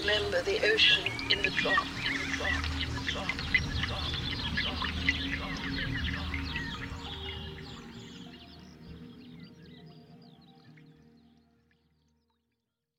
remember the ocean in the drop.